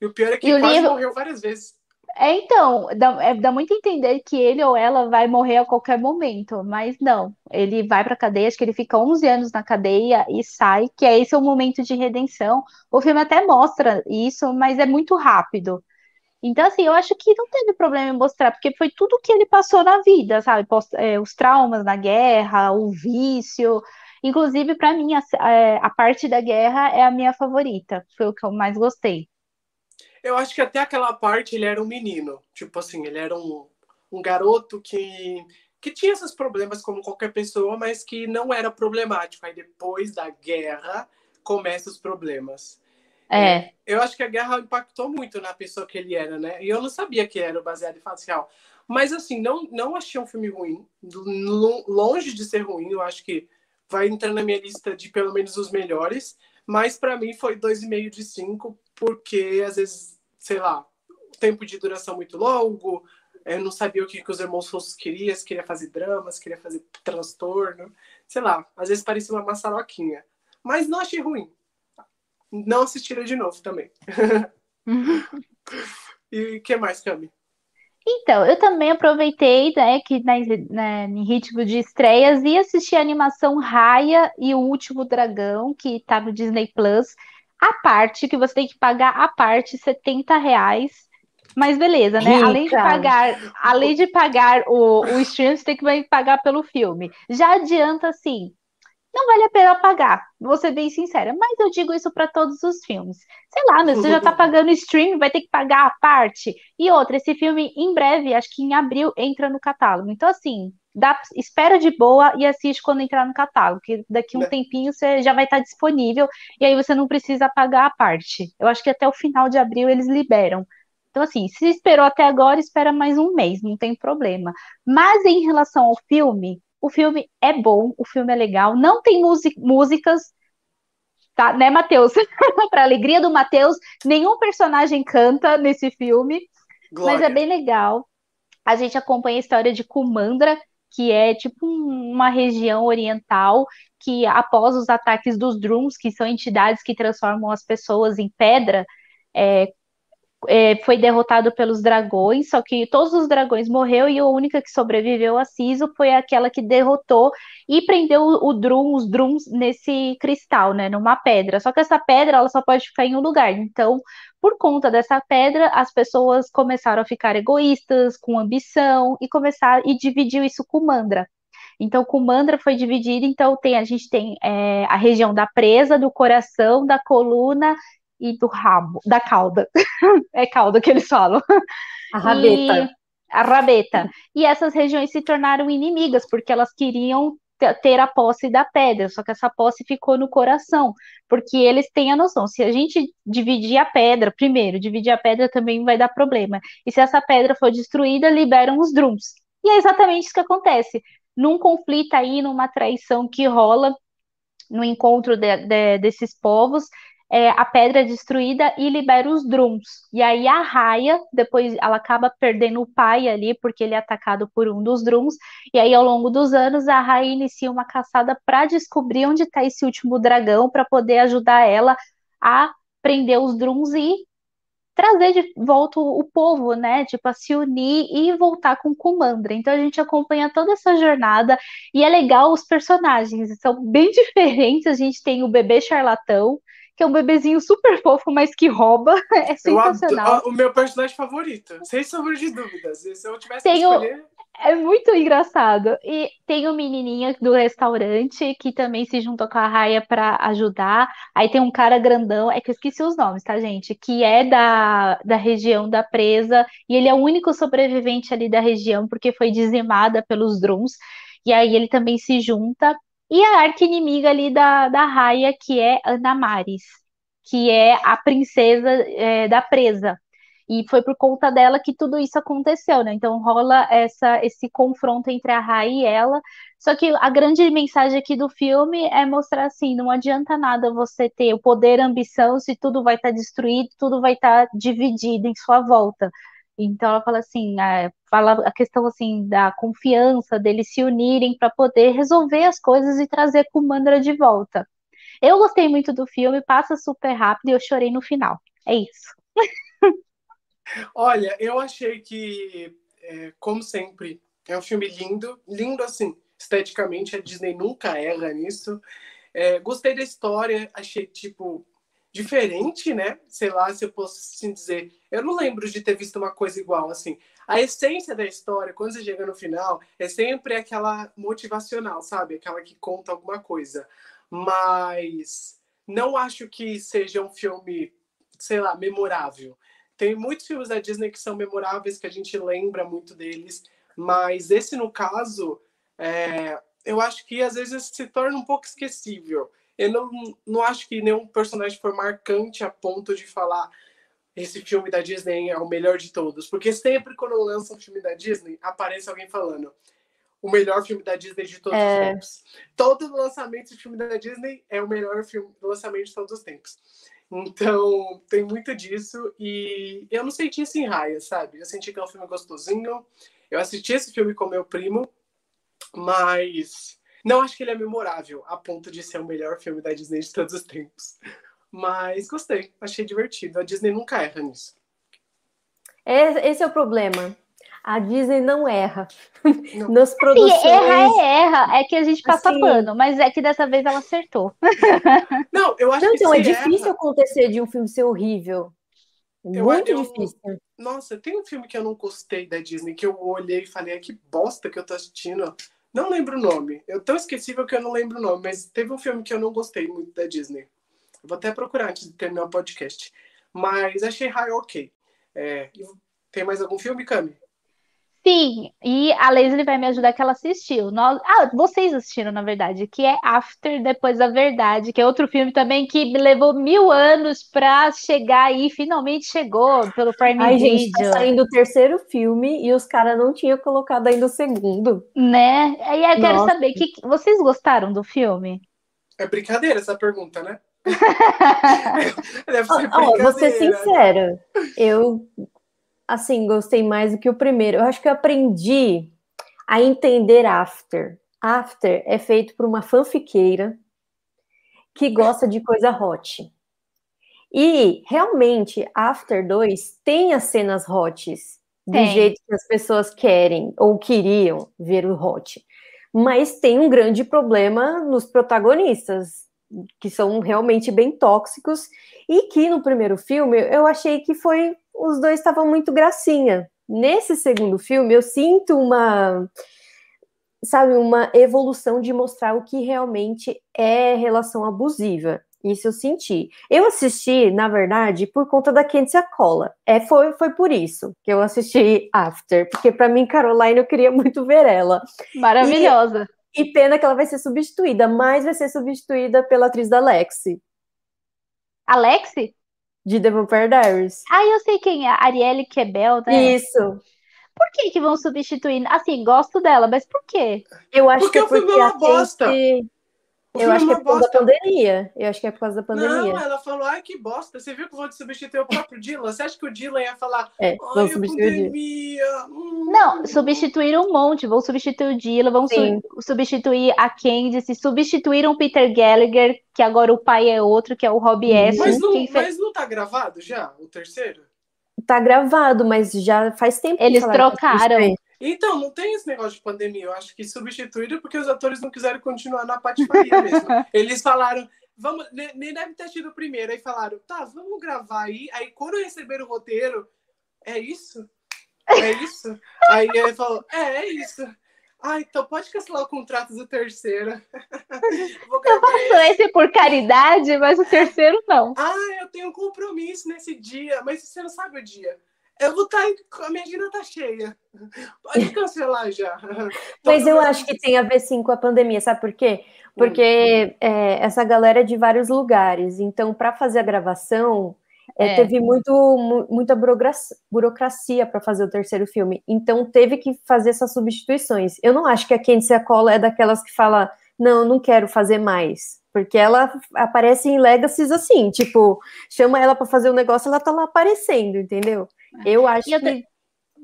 E o pior é que ele quase morreu várias vezes. Então, dá muito a entender que ele ou ela vai morrer a qualquer momento, mas não. Ele vai pra cadeia, acho que ele fica 11 anos na cadeia e sai, que esse é o momento de redenção. O filme até mostra isso, mas é muito rápido. Então, assim, eu acho que não teve problema em mostrar, porque foi tudo que ele passou na vida, sabe? Os traumas na guerra, o vício... Inclusive, para mim, a parte da guerra é a minha favorita. Foi o que eu mais gostei. Eu acho que até aquela parte ele era um menino. Tipo assim, ele era um garoto que tinha esses problemas como qualquer pessoa, mas que não era problemático. Aí depois da guerra, começam os problemas. Eu acho que a guerra impactou muito na pessoa que ele era, né? E eu não sabia que era baseado em facial. Mas assim, não achei um filme ruim. Longe de ser ruim, eu acho que vai entrar na minha lista de pelo menos os melhores, mas pra mim foi 2,5 de 5, porque às vezes, sei lá, tempo de duração muito longo, eu não sabia o que os irmãos Russos queriam, se queria fazer dramas, queria fazer transtorno, sei lá, às vezes parecia uma maçaroquinha, mas não achei ruim, não assistiria de novo também. E o que mais, Cami? Então, eu também aproveitei, né, que em ritmo de estreias e assisti a animação Raya e o Último Dragão, que tá no Disney Plus, a parte que você tem que pagar a parte R$70. Mas beleza, né? Rica. Além de pagar o stream, você tem que pagar pelo filme. Já adianta, assim, não vale a pena pagar, vou ser bem sincera. Mas eu digo isso para todos os filmes. Sei lá, mas você já tá pagando stream, vai ter que pagar a parte. E outra, esse filme, em breve, acho que em abril, entra no catálogo. Então, assim, espera de boa e assiste quando entrar no catálogo. Porque daqui um tempinho você já vai estar disponível. E aí você não precisa pagar a parte. Eu acho que até o final de abril eles liberam. Então, assim, se esperou até agora, espera mais um mês, não tem problema. Mas em relação ao filme, o filme é bom, o filme é legal, não tem músicas, tá, né, Matheus? Para alegria do Matheus, nenhum personagem canta nesse filme, Glória. Mas é bem legal. A gente acompanha a história de Kumandra, que é tipo uma região oriental que, após os ataques dos Drums, que são entidades que transformam as pessoas em pedra, foi derrotado pelos dragões, só que todos os dragões morreram e a única que sobreviveu a Siso foi aquela que derrotou e prendeu os Drums nesse cristal, né, numa pedra. Só que essa pedra ela só pode ficar em um lugar. Então, por conta dessa pedra, as pessoas começaram a ficar egoístas, com ambição e dividiu isso com Mandra. Então, Kumandra foi dividida. Então, a gente tem a região da presa, do coração, da coluna e do rabo, da cauda. É cauda que eles falam. A rabeta. E essas regiões se tornaram inimigas, porque elas queriam ter a posse da pedra, só que essa posse ficou no coração, porque eles têm a noção, se a gente dividir a pedra também vai dar problema, e se essa pedra for destruída, liberam os Drums. E é exatamente isso que acontece, num conflito aí, numa traição que rola no encontro desses povos, a pedra é destruída e libera os Drums. E aí a Raya, depois ela acaba perdendo o pai ali, porque ele é atacado por um dos Drums. E aí, ao longo dos anos, a Raya inicia uma caçada para descobrir onde está esse último dragão, para poder ajudar ela a prender os Drums e trazer de volta o povo, né? Tipo, a se unir e voltar com Kumandra. Então a gente acompanha toda essa jornada e é legal, os personagens são bem diferentes. A gente tem o bebê charlatão, que é um bebezinho super fofo, mas que rouba. É sensacional. O meu personagem favorito, sem sombra de dúvidas. Se eu tivesse que escolher... É muito engraçado. E tem o menininho do restaurante, que também se juntou com a Raya para ajudar. Aí tem um cara grandão, é que eu esqueci os nomes, tá, gente? Que é da região da presa, e ele é o único sobrevivente ali da região, porque foi dizimada pelos Drums. E aí ele também se junta. E a arqui-inimiga ali da Raya, que é Anamaris, que é a princesa da presa. E foi por conta dela que tudo isso aconteceu, né? Então rola esse confronto entre a Raya e ela. Só que a grande mensagem aqui do filme é mostrar assim, não adianta nada você ter o poder, a ambição, se tudo vai estar destruído, tudo vai estar dividido em sua volta. Então ela fala assim, fala a questão assim da confiança, deles se unirem para poder resolver as coisas e trazer Kumandra de volta. Eu gostei muito do filme, passa super rápido e eu chorei no final. É isso. Olha, eu achei que, como sempre, é um filme lindo, lindo assim, esteticamente, a Disney nunca erra nisso. Gostei da história, achei tipo... diferente, né? Sei lá se eu posso assim dizer. Eu não lembro de ter visto uma coisa igual, assim. A essência da história, quando você chega no final, é sempre aquela motivacional, sabe? Aquela que conta alguma coisa. Mas não acho que seja um filme, sei lá, memorável. Tem muitos filmes da Disney que são memoráveis, que a gente lembra muito deles. Mas esse, no caso, eu acho que às vezes se torna um pouco esquecível. Eu não acho que nenhum personagem foi marcante a ponto de falar esse filme da Disney é o melhor de todos. Porque sempre quando lança um filme da Disney, aparece alguém falando o melhor filme da Disney de todos os tempos. Todo lançamento de filme da Disney é o melhor filme, lançamento de todos os tempos. Então, tem muito disso e eu não senti isso em raia, sabe? Eu senti que é um filme gostosinho. Eu assisti esse filme com meu primo, mas não acho que ele é memorável a ponto de ser o melhor filme da Disney de todos os tempos. Mas gostei, achei divertido. A Disney nunca erra nisso. Esse é o problema. A Disney não erra. Não. Nas produções... Assim, erra. É que a gente passa assim... pano, mas é que dessa vez ela acertou. Não, eu acho então, que é difícil acontecer de um filme ser horrível. Muito difícil. Nossa, tem um filme que eu não gostei da Disney, que eu olhei e falei, que bosta que eu tô assistindo. Não lembro o nome. Eu tão esquecível que eu não lembro o nome, mas teve um filme que eu não gostei muito da Disney. Eu vou até procurar antes de terminar o podcast. Mas achei raio ok. Tem mais algum filme, Cami? Sim, e a Leslie vai me ajudar que ela assistiu. Vocês assistiram, na verdade, que é After, Depois da Verdade, que é outro filme também que me levou 1000 anos pra chegar aí, finalmente chegou pelo Prime Video. Ai, gente, tá saindo o terceiro filme e os caras não tinham colocado ainda o segundo. Né? E eu quero saber, vocês gostaram do filme? É brincadeira essa pergunta, né? Deve ser brincadeira. Vou ser sincera, eu... Assim, gostei mais do que o primeiro. Eu acho que eu aprendi a entender After. After é feito por uma fanfiqueira que gosta de coisa hot. E, realmente, After 2 tem as cenas hots do jeito que as pessoas querem ou queriam ver o hot. Mas tem um grande problema nos protagonistas, que são realmente bem tóxicos e que, no primeiro filme, eu achei que foi... Os dois estavam muito gracinha. Nesse segundo filme, eu sinto uma evolução de mostrar o que realmente é relação abusiva. Isso eu senti. Eu assisti, na verdade, por conta da Candice Accola. Foi por isso que eu assisti After. Porque, pra mim, Caroline, eu queria muito ver ela. Maravilhosa. E pena que ela vai ser substituída, mas vai ser substituída pela atriz da Lexi. A Lexi? De The Vampire Diaries. Eu sei quem é. Arielle Kebel, né? Isso. Por que que vão substituir? Assim, gosto dela, mas por quê? Eu acho porque que é porque o filme é uma bosta. Eu acho que é por causa da pandemia. Não, ela falou, que bosta. Você viu que vão substituir o próprio Dylan? Você acha que o Dylan ia falar, vão substituir pandemia? Não, substituíram um monte. Vão substituir o Dylan, vão substituir a Candice, substituíram o Peter Gallagher, que agora o pai é outro, que é o Rob S. Mas não tá gravado já, o terceiro? Tá gravado, mas já faz tempo. Eles trocaram. Então, não tem esse negócio de pandemia. Eu acho que substituíram porque os atores não quiseram continuar na patifaria mesmo. Eles falaram, vamos, nem deve ter tido o primeiro. Aí falaram, vamos gravar aí. Aí quando receberam o roteiro, é isso? Aí ele falou, é isso. Então pode cancelar o contrato do terceiro. Eu faço esse por caridade, mas o terceiro não. Eu tenho um compromisso nesse dia. Mas você não sabe o dia. Eu vou estar... A minha agenda tá cheia. Pode cancelar já. Mas eu acho que tem a ver, sim, com a pandemia. Sabe por quê? Porque essa galera é de vários lugares. Então, para fazer a gravação, teve muita burocracia para fazer o terceiro filme. Então, teve que fazer essas substituições. Eu não acho que a Candice Accola é daquelas que fala eu não quero fazer mais. Porque ela aparece em Legacies assim, tipo, chama ela para fazer um negócio, ela tá lá aparecendo, entendeu? Eu acho que...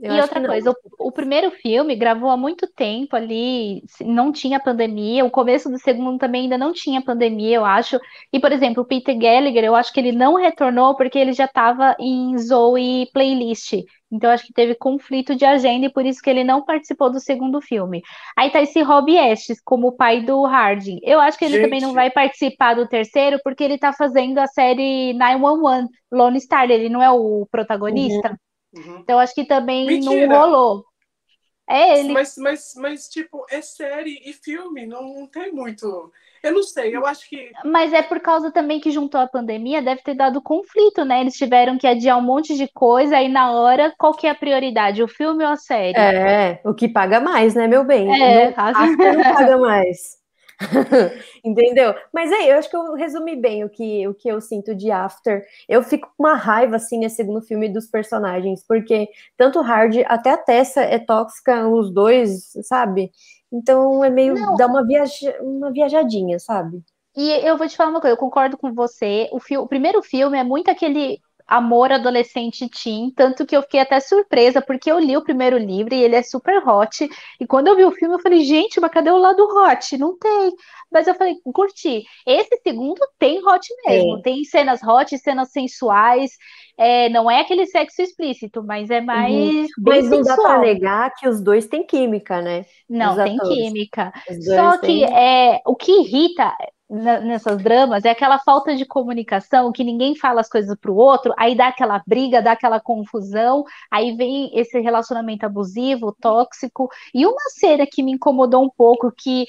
E outra coisa, o primeiro filme gravou há muito tempo ali, não tinha pandemia, o começo do segundo também ainda não tinha pandemia, eu acho. E, por exemplo, o Peter Gallagher, eu acho que ele não retornou porque ele já estava em Zoe Playlist. Então, acho que teve conflito de agenda e por isso que ele não participou do segundo filme. Aí tá esse Rob Estes como o pai do Harding. Eu acho que ele também não vai participar do terceiro porque ele tá fazendo a série 911, Lone Star. Ele não é o protagonista. Uhum. Então, acho que também não rolou. É ele. Mas, tipo, é série e filme, não tem muito... Eu não sei, eu acho que... Mas é por causa também que juntou a pandemia, deve ter dado conflito, né? Eles tiveram que adiar um monte de coisa, e na hora, qual que é a prioridade? O filme ou a série? O que paga mais, né, meu bem? Não paga mais. Entendeu? Mas eu acho que eu resumi bem o que eu sinto de After. Eu fico com uma raiva, assim, nesse segundo filme dos personagens, porque tanto Hard, até a Tessa é tóxica, os dois, sabe? Então, é meio... Dá uma viajadinha, sabe? E eu vou te falar uma coisa, eu concordo com você. O primeiro filme é muito aquele amor adolescente teen, tanto que eu fiquei até surpresa, porque eu li o primeiro livro e ele é super hot, e quando eu vi o filme eu falei, gente, mas cadê o lado hot? Não tem. Mas eu falei, curti. Esse segundo tem hot mesmo, tem cenas hot, cenas sensuais, não é aquele sexo explícito, mas é mais bem sensual. Mas não dá pra negar que os dois têm química, né? Não, tem química. Só que o que irrita nessas dramas é aquela falta de comunicação, que ninguém fala as coisas pro outro, aí dá aquela briga, dá aquela confusão, aí vem esse relacionamento abusivo, tóxico. E uma cena que me incomodou um pouco, que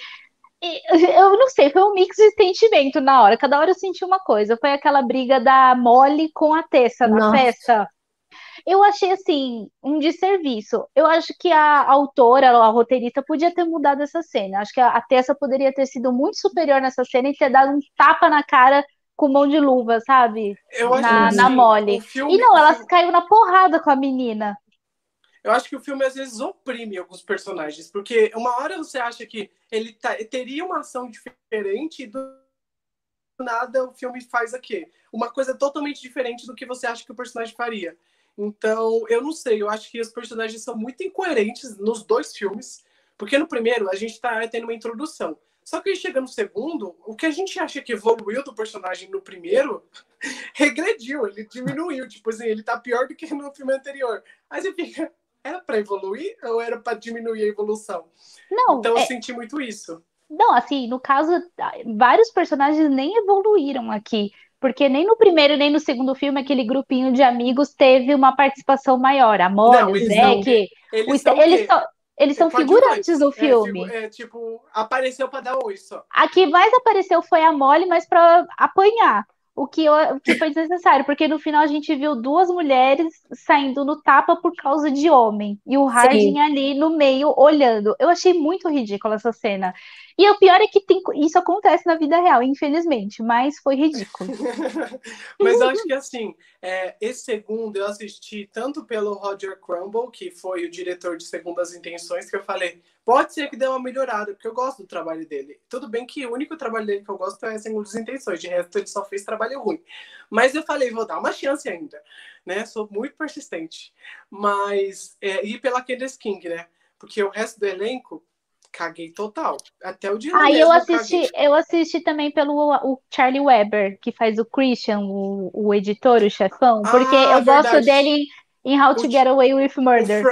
eu não sei, foi um mix de sentimento na hora, cada hora eu senti uma coisa, foi aquela briga da Molly com a Tessa na festa. Eu achei, assim, um desserviço. Eu acho que a autora, a roteirista, podia ter mudado essa cena. Acho que a Tessa poderia ter sido muito superior nessa cena e ter dado um tapa na cara com mão de luva, sabe? Eu acho na Molly. E não, ela caiu na porrada com a menina. Eu acho que o filme, às vezes, oprime alguns personagens. Porque uma hora você acha que ele teria uma ação diferente e do nada o filme faz aqui. Uma coisa totalmente diferente do que você acha que o personagem faria. Então, eu não sei, eu acho que os personagens são muito incoerentes nos dois filmes, porque no primeiro a gente tá tendo uma introdução. Só que chega no segundo, o que a gente acha que evoluiu do personagem no primeiro, regrediu, ele diminuiu, tipo assim, ele tá pior do que no filme anterior. Aí você fica, era pra evoluir ou era pra diminuir a evolução? Não, então eu senti muito isso. Não, assim, no caso, vários personagens nem evoluíram aqui. Porque nem no primeiro, nem no segundo filme, aquele grupinho de amigos teve uma participação maior. A Molly, o Zack... Eles são figurantes no filme. Tipo, apareceu pra dar oi só. A que mais apareceu foi a Molly, mas pra apanhar. O que foi desnecessário, porque no final a gente viu duas mulheres saindo no tapa por causa de homem. E o Harding ali no meio, olhando. Eu achei muito ridícula essa cena. E o pior é que isso acontece na vida real, infelizmente, mas foi ridículo. Mas eu acho que, assim, esse segundo eu assisti tanto pelo Roger Crumble, que foi o diretor de Segundas Intenções, que eu falei, pode ser que dê uma melhorada, porque eu gosto do trabalho dele. Tudo bem que o único trabalho dele que eu gosto é Segundas Intenções, de resto ele só fez trabalho ruim. Mas eu falei, vou dar uma chance ainda, né? Sou muito persistente. Mas, e pela Candice King, né? Porque o resto do elenco, caguei total. Até o Dylan. Ah, eu assisti também pelo o Charlie Weber, que faz o Christian, o editor, o chefão, porque eu gosto dele em How to Get Away with Murder.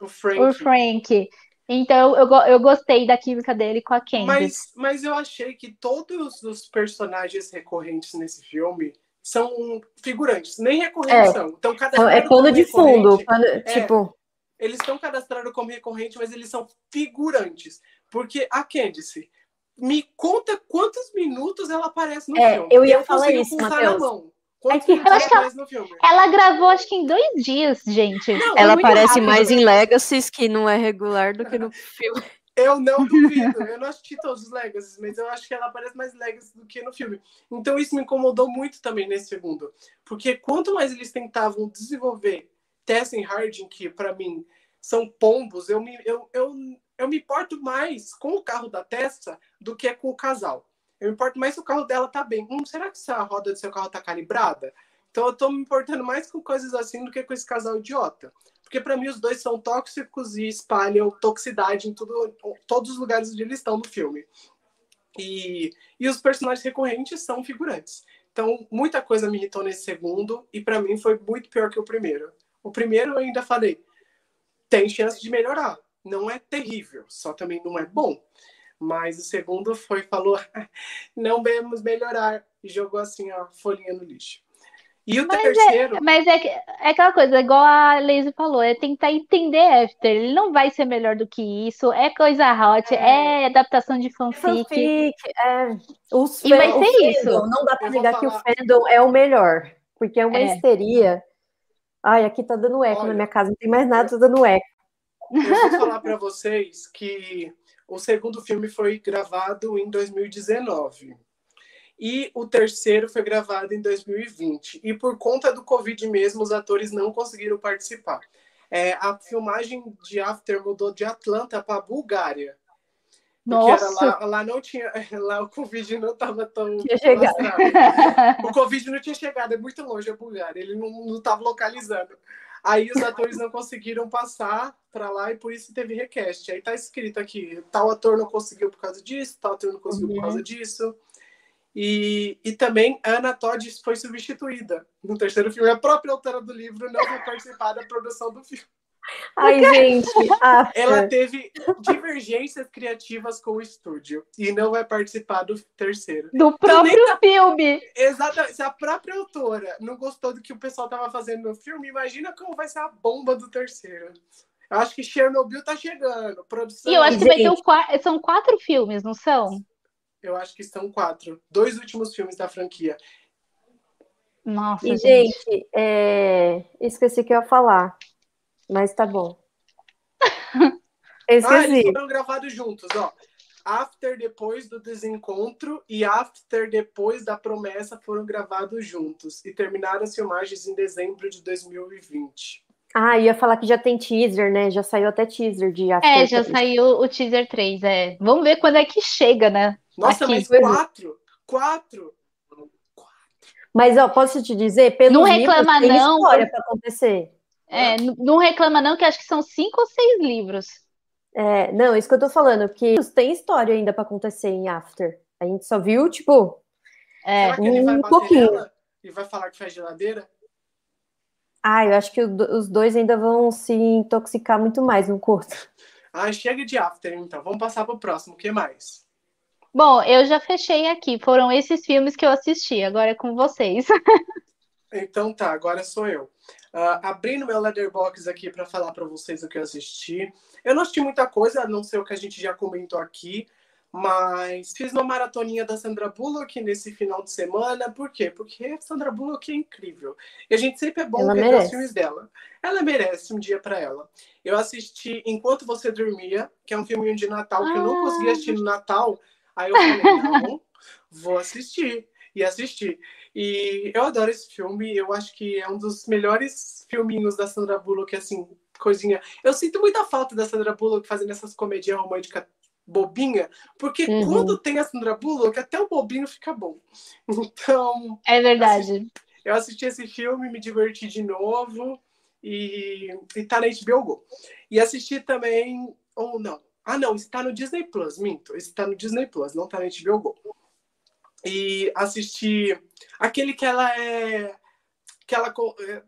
O Frank. Então, eu gostei da química dele com a Candice. Mas eu achei que todos os personagens recorrentes nesse filme são figurantes, nem recorrentes são. Então, cada pano de fundo. Tipo... Eles estão cadastrados como recorrente, mas eles são figurantes. Porque a Candice, me conta quantos minutos ela aparece no filme. Eu ia falar isso, Matheus. Ela gravou, acho que em 2 dias, gente. Não, ela aparece mais em Legacies, que não é regular, do que no filme. Eu não duvido. Eu não assisti todos os Legacies, mas eu acho que ela aparece mais Legacies do que no filme. Então isso me incomodou muito também nesse segundo. Porque quanto mais eles tentavam desenvolver Tessa e Harding, que pra mim são pombos, eu me importo mais com o carro da Tessa do que com o casal. Eu me importo mais se o carro dela tá bem. Será que a roda do seu carro tá calibrada? Então eu tô me importando mais com coisas assim do que com esse casal idiota. Porque pra mim os dois são tóxicos e espalham toxicidade em todos os lugares onde eles estão no filme. E os personagens recorrentes são figurantes. Então muita coisa me irritou nesse segundo e pra mim foi muito pior que o primeiro. O primeiro eu ainda falei, tem chance de melhorar. Não é terrível, só também não é bom. Mas o segundo falou, não vamos melhorar. E jogou assim a folhinha no lixo. E o terceiro... Mas é aquela coisa, igual a Lazy falou, é tentar entender After. Ele não vai ser melhor do que isso. É coisa hot, é adaptação de fanfic. E vai ser isso. Não dá pra negar que o fandom é o melhor. Porque é uma histeria... Ai, aqui tá dando eco. Olha, na minha casa, não tem mais nada, tá dando eco. Eu vou falar pra vocês que o segundo filme foi gravado em 2019. E o terceiro foi gravado em 2020. E por conta do Covid mesmo, os atores não conseguiram participar. A filmagem de After mudou de Atlanta pra Bulgária. Nossa! Porque lá não tinha... Lá o Covid não estava tão... O Covid não tinha chegado, é muito longe a Bulgária. Ele não estava localizando. Aí os atores não conseguiram passar para lá e por isso teve request. Aí tá escrito aqui, tal ator não conseguiu por causa disso, tal ator não conseguiu por causa disso. E também Ana Todd foi substituída no terceiro filme. A própria autora do livro não vai participar da produção do filme. Ai, gente! Ela teve divergências criativas com o estúdio e não vai participar do terceiro. Do próprio filme! Exatamente. Se a própria autora não gostou do que o pessoal estava fazendo no filme, imagina como vai ser a bomba do terceiro. Eu acho que Chernobyl tá chegando. Produção... E eu acho que vai ter são 4 filmes, não são? Eu acho que são 4. 2 últimos filmes da franquia. Nossa, e, gente, esqueci que eu ia falar. Mas tá bom. Esqueci. Eles foram gravados juntos, ó. After, depois do desencontro, e After, depois da promessa, foram gravados juntos. E terminaram as filmagens em dezembro de 2020. Ah, ia falar que já tem teaser, né? Já saiu até teaser de After 3. Já saiu o teaser 3, Vamos ver quando é que chega, né? Nossa, aqui, mas 4? Mas, ó, posso te dizer? Pelo não livro, reclama, tem não. História pra acontecer. Não reclama não, que acho que são 5 ou 6 livros. Não, isso que eu tô falando, que tem história ainda pra acontecer em After. A gente só viu, tipo, pouquinho. E vai falar que faz geladeira? Ah, eu acho que os dois ainda vão se intoxicar muito mais no curto. Ah, chega de After, então. Vamos passar pro próximo, o que mais? Bom, eu já fechei aqui. Foram esses filmes que eu assisti. Agora é com vocês. Então tá, agora sou eu. Abrindo meu Letterboxd aqui para falar para vocês o que eu assisti. Eu não assisti muita coisa, a não ser o que a gente já comentou aqui, mas fiz uma maratoninha da Sandra Bullock nesse final de semana. Por quê? Porque a Sandra Bullock é incrível. E a gente sempre é bom ver os filmes dela. Ela merece um dia para ela. Eu assisti Enquanto Você Dormia, que é um filminho de Natal que eu não consegui assistir no Natal. Aí eu falei, não, vou assistir. E assisti. E eu adoro esse filme. Eu acho que é um dos melhores filminhos da Sandra Bullock, assim, coisinha. Eu sinto muita falta da Sandra Bullock fazendo essas comedias românticas bobinha, porque quando tem a Sandra Bullock, até o bobinho fica bom. Então... É verdade. Eu assisti esse filme, me diverti de novo e tá na HBO Go. E assisti também... Ou não. Ah, não. Está no Disney Plus, minto. Está no Disney Plus, não tá na HBO Go. E assisti aquele que ela é... Que ela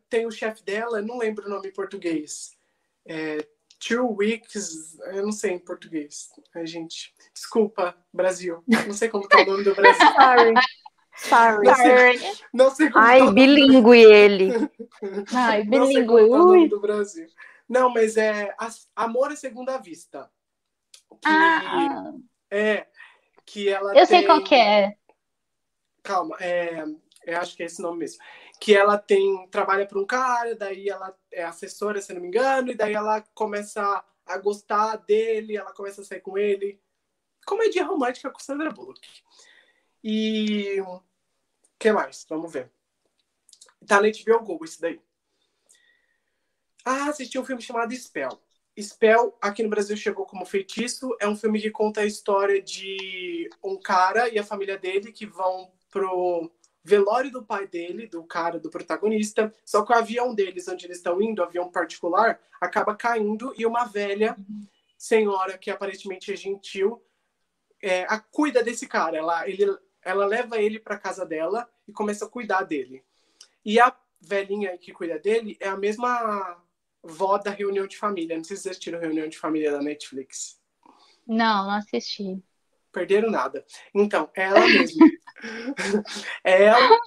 tem o chefe dela, não lembro o nome em português. 2 Weeks, eu não sei em português. Ai, gente, desculpa, Brasil. Não sei como tá o nome do Brasil. Sorry. Não sei como tá o nome bilíngue ele. Ai, bilíngue. Não sei como tá o nome do Brasil. Não, mas é Amor à Segunda Vista. Que ela tem... Eu sei qual que é. Calma, eu acho que é esse nome mesmo. Que ela trabalha para um cara, daí ela é assessora, se não me engano, e daí ela começa a gostar dele, ela começa a sair com ele. Comédia romântica com Sandra Bullock. E o que mais? Vamos ver. Tá na HBO Go, isso daí. Ah, assisti um filme chamado Spell. Spell, aqui no Brasil, chegou como Feitiço. É um filme que conta a história de um cara e a família dele que vão pro velório do pai dele, do cara, do protagonista. Só que o avião deles, onde eles estão indo, o avião particular, acaba caindo e uma velha senhora, que aparentemente é gentil, cuida desse cara. Ela leva ele pra casa dela e começa a cuidar dele. E a velhinha que cuida dele é a mesma... vó da Reunião de Família. Não sei se vocês assistiram Reunião de Família da Netflix. Não assisti. Perderam nada. Então, é ela mesma.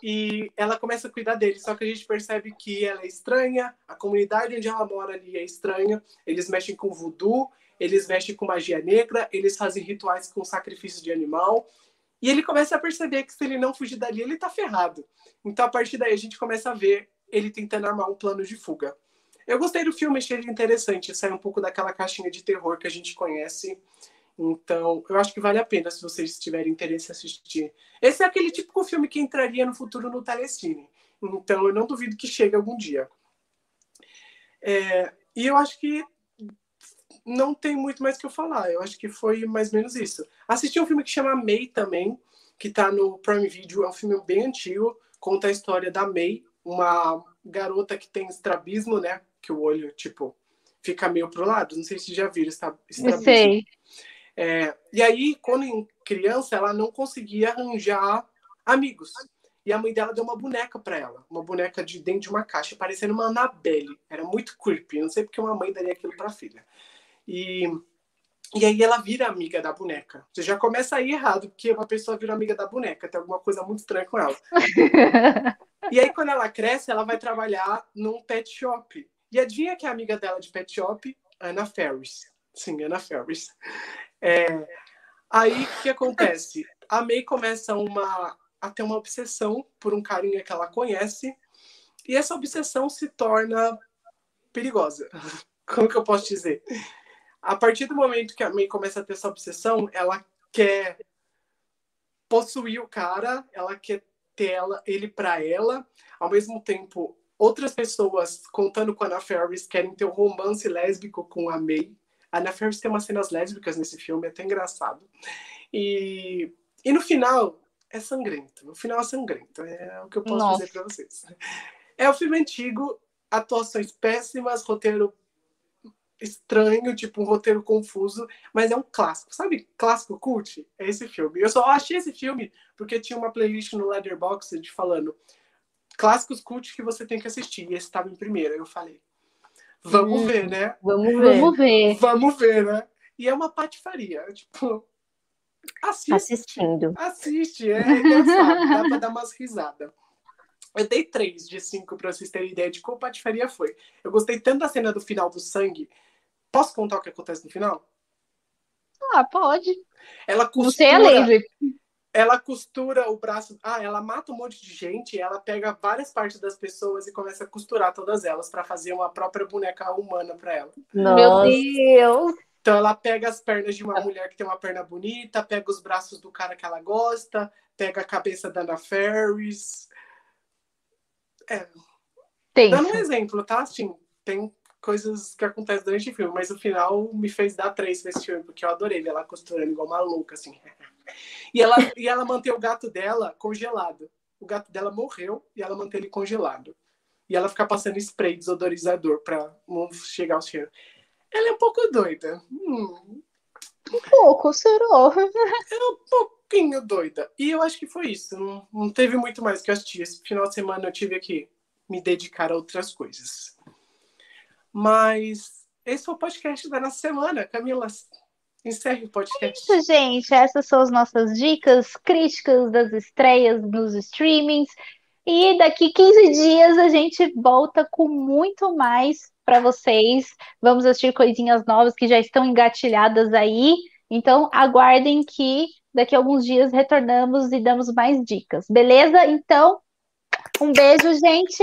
E ela começa a cuidar dele, só que a gente percebe que ela é estranha, a comunidade onde ela mora ali é estranha, eles mexem com voodoo, eles mexem com magia negra, eles fazem rituais com sacrifício de animal, e ele começa a perceber que se ele não fugir dali, ele tá ferrado. Então, a partir daí, a gente começa a ver ele tentando armar um plano de fuga. Eu gostei do filme, achei ele interessante, sai um pouco daquela caixinha de terror que a gente conhece. Então, eu acho que vale a pena, se vocês tiverem interesse em assistir. Esse é aquele típico filme que entraria no futuro no Telecine. Então, eu não duvido que chegue algum dia. E eu acho que não tem muito mais o que eu falar. Eu acho que foi mais ou menos isso. Assisti um filme que chama May também, que tá no Prime Video. É um filme bem antigo. Conta a história da May, uma garota que tem estrabismo, né? Que o olho, tipo, fica meio pro lado. Não sei se já viram estrabismo. Eu sei. É, e aí, quando em criança, ela não conseguia arranjar amigos. E a mãe dela deu uma boneca pra ela. Uma boneca de dentro de uma caixa, parecendo uma Annabelle. Era muito creepy. Não sei porque uma mãe daria aquilo pra filha. E aí ela vira amiga da boneca. Você já começa aí errado, porque uma pessoa vira amiga da boneca. Tem alguma coisa muito estranha com ela. E aí, quando ela cresce, ela vai trabalhar num pet shop. E adivinha que é a amiga dela de pet shop? Anna Faris. Sim, Anna Faris. É... Aí, o que acontece? A May começa a ter uma obsessão por um carinha que ela conhece, e essa obsessão se torna perigosa. Como que eu posso dizer? A partir do momento que a May começa a ter essa obsessão, ela quer possuir o cara, ela quer ter ele pra ela. Ao mesmo tempo, outras pessoas, contando com a Anna Faris, querem ter um romance lésbico com a May. A Anna Faris tem umas cenas lésbicas nesse filme, é até engraçado. E no final... é sangrento. O final é sangrento. É o que eu posso dizer pra vocês. É um filme antigo, atuações péssimas, roteiro estranho, tipo um roteiro confuso, mas é um clássico. Sabe clássico cult? É esse filme. Eu só achei esse filme porque tinha uma playlist no Letterboxd falando clássicos cult que você tem que assistir. E esse estava em primeiro. Eu falei, vamos ver, né? Vamos ver, né? E é uma patifaria. Tipo... Assiste, é engraçado, dá pra dar umas risadas. Eu dei 3 de 5 pra vocês terem ideia de qual patifaria foi. Eu gostei tanto da cena do final do sangue. Posso contar o que acontece no final? Ah, pode. Ela costura, você é livre. Ela costura o braço, ela mata um monte de gente, ela pega várias partes das pessoas e começa a costurar todas elas pra fazer uma própria boneca humana pra ela. Nossa. Meu Deus! Então ela pega as pernas de uma mulher que tem uma perna bonita, pega os braços do cara que ela gosta, pega a cabeça da Anna Faris. É. Dando um exemplo, tá? Assim, tem coisas que acontecem durante o filme, mas no final me fez dar 3 nesse filme, porque eu adorei ver ela costurando igual uma louca, assim. E ela mantém o gato dela congelado. O gato dela morreu e ela mantém ele congelado. E ela fica passando spray desodorizador pra não chegar ao cheiro. Ela é um pouco doida. Um pouco, será? Ela é um pouquinho doida. E eu acho que foi isso. Não teve muito mais que eu assisti. Esse final de semana eu tive que me dedicar a outras coisas. Mas esse foi o podcast da nossa semana. Camila, encerre o podcast. É isso, gente. Essas são as nossas dicas, críticas das estreias nos streamings. E daqui 15 dias a gente volta com muito mais para vocês. Vamos assistir coisinhas novas que já estão engatilhadas aí. Então, aguardem que daqui a alguns dias retornamos e damos mais dicas, beleza? Então, um beijo, gente.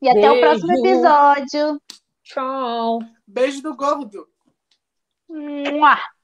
E até o próximo episódio. Tchau. Beijo do gordo. Mua.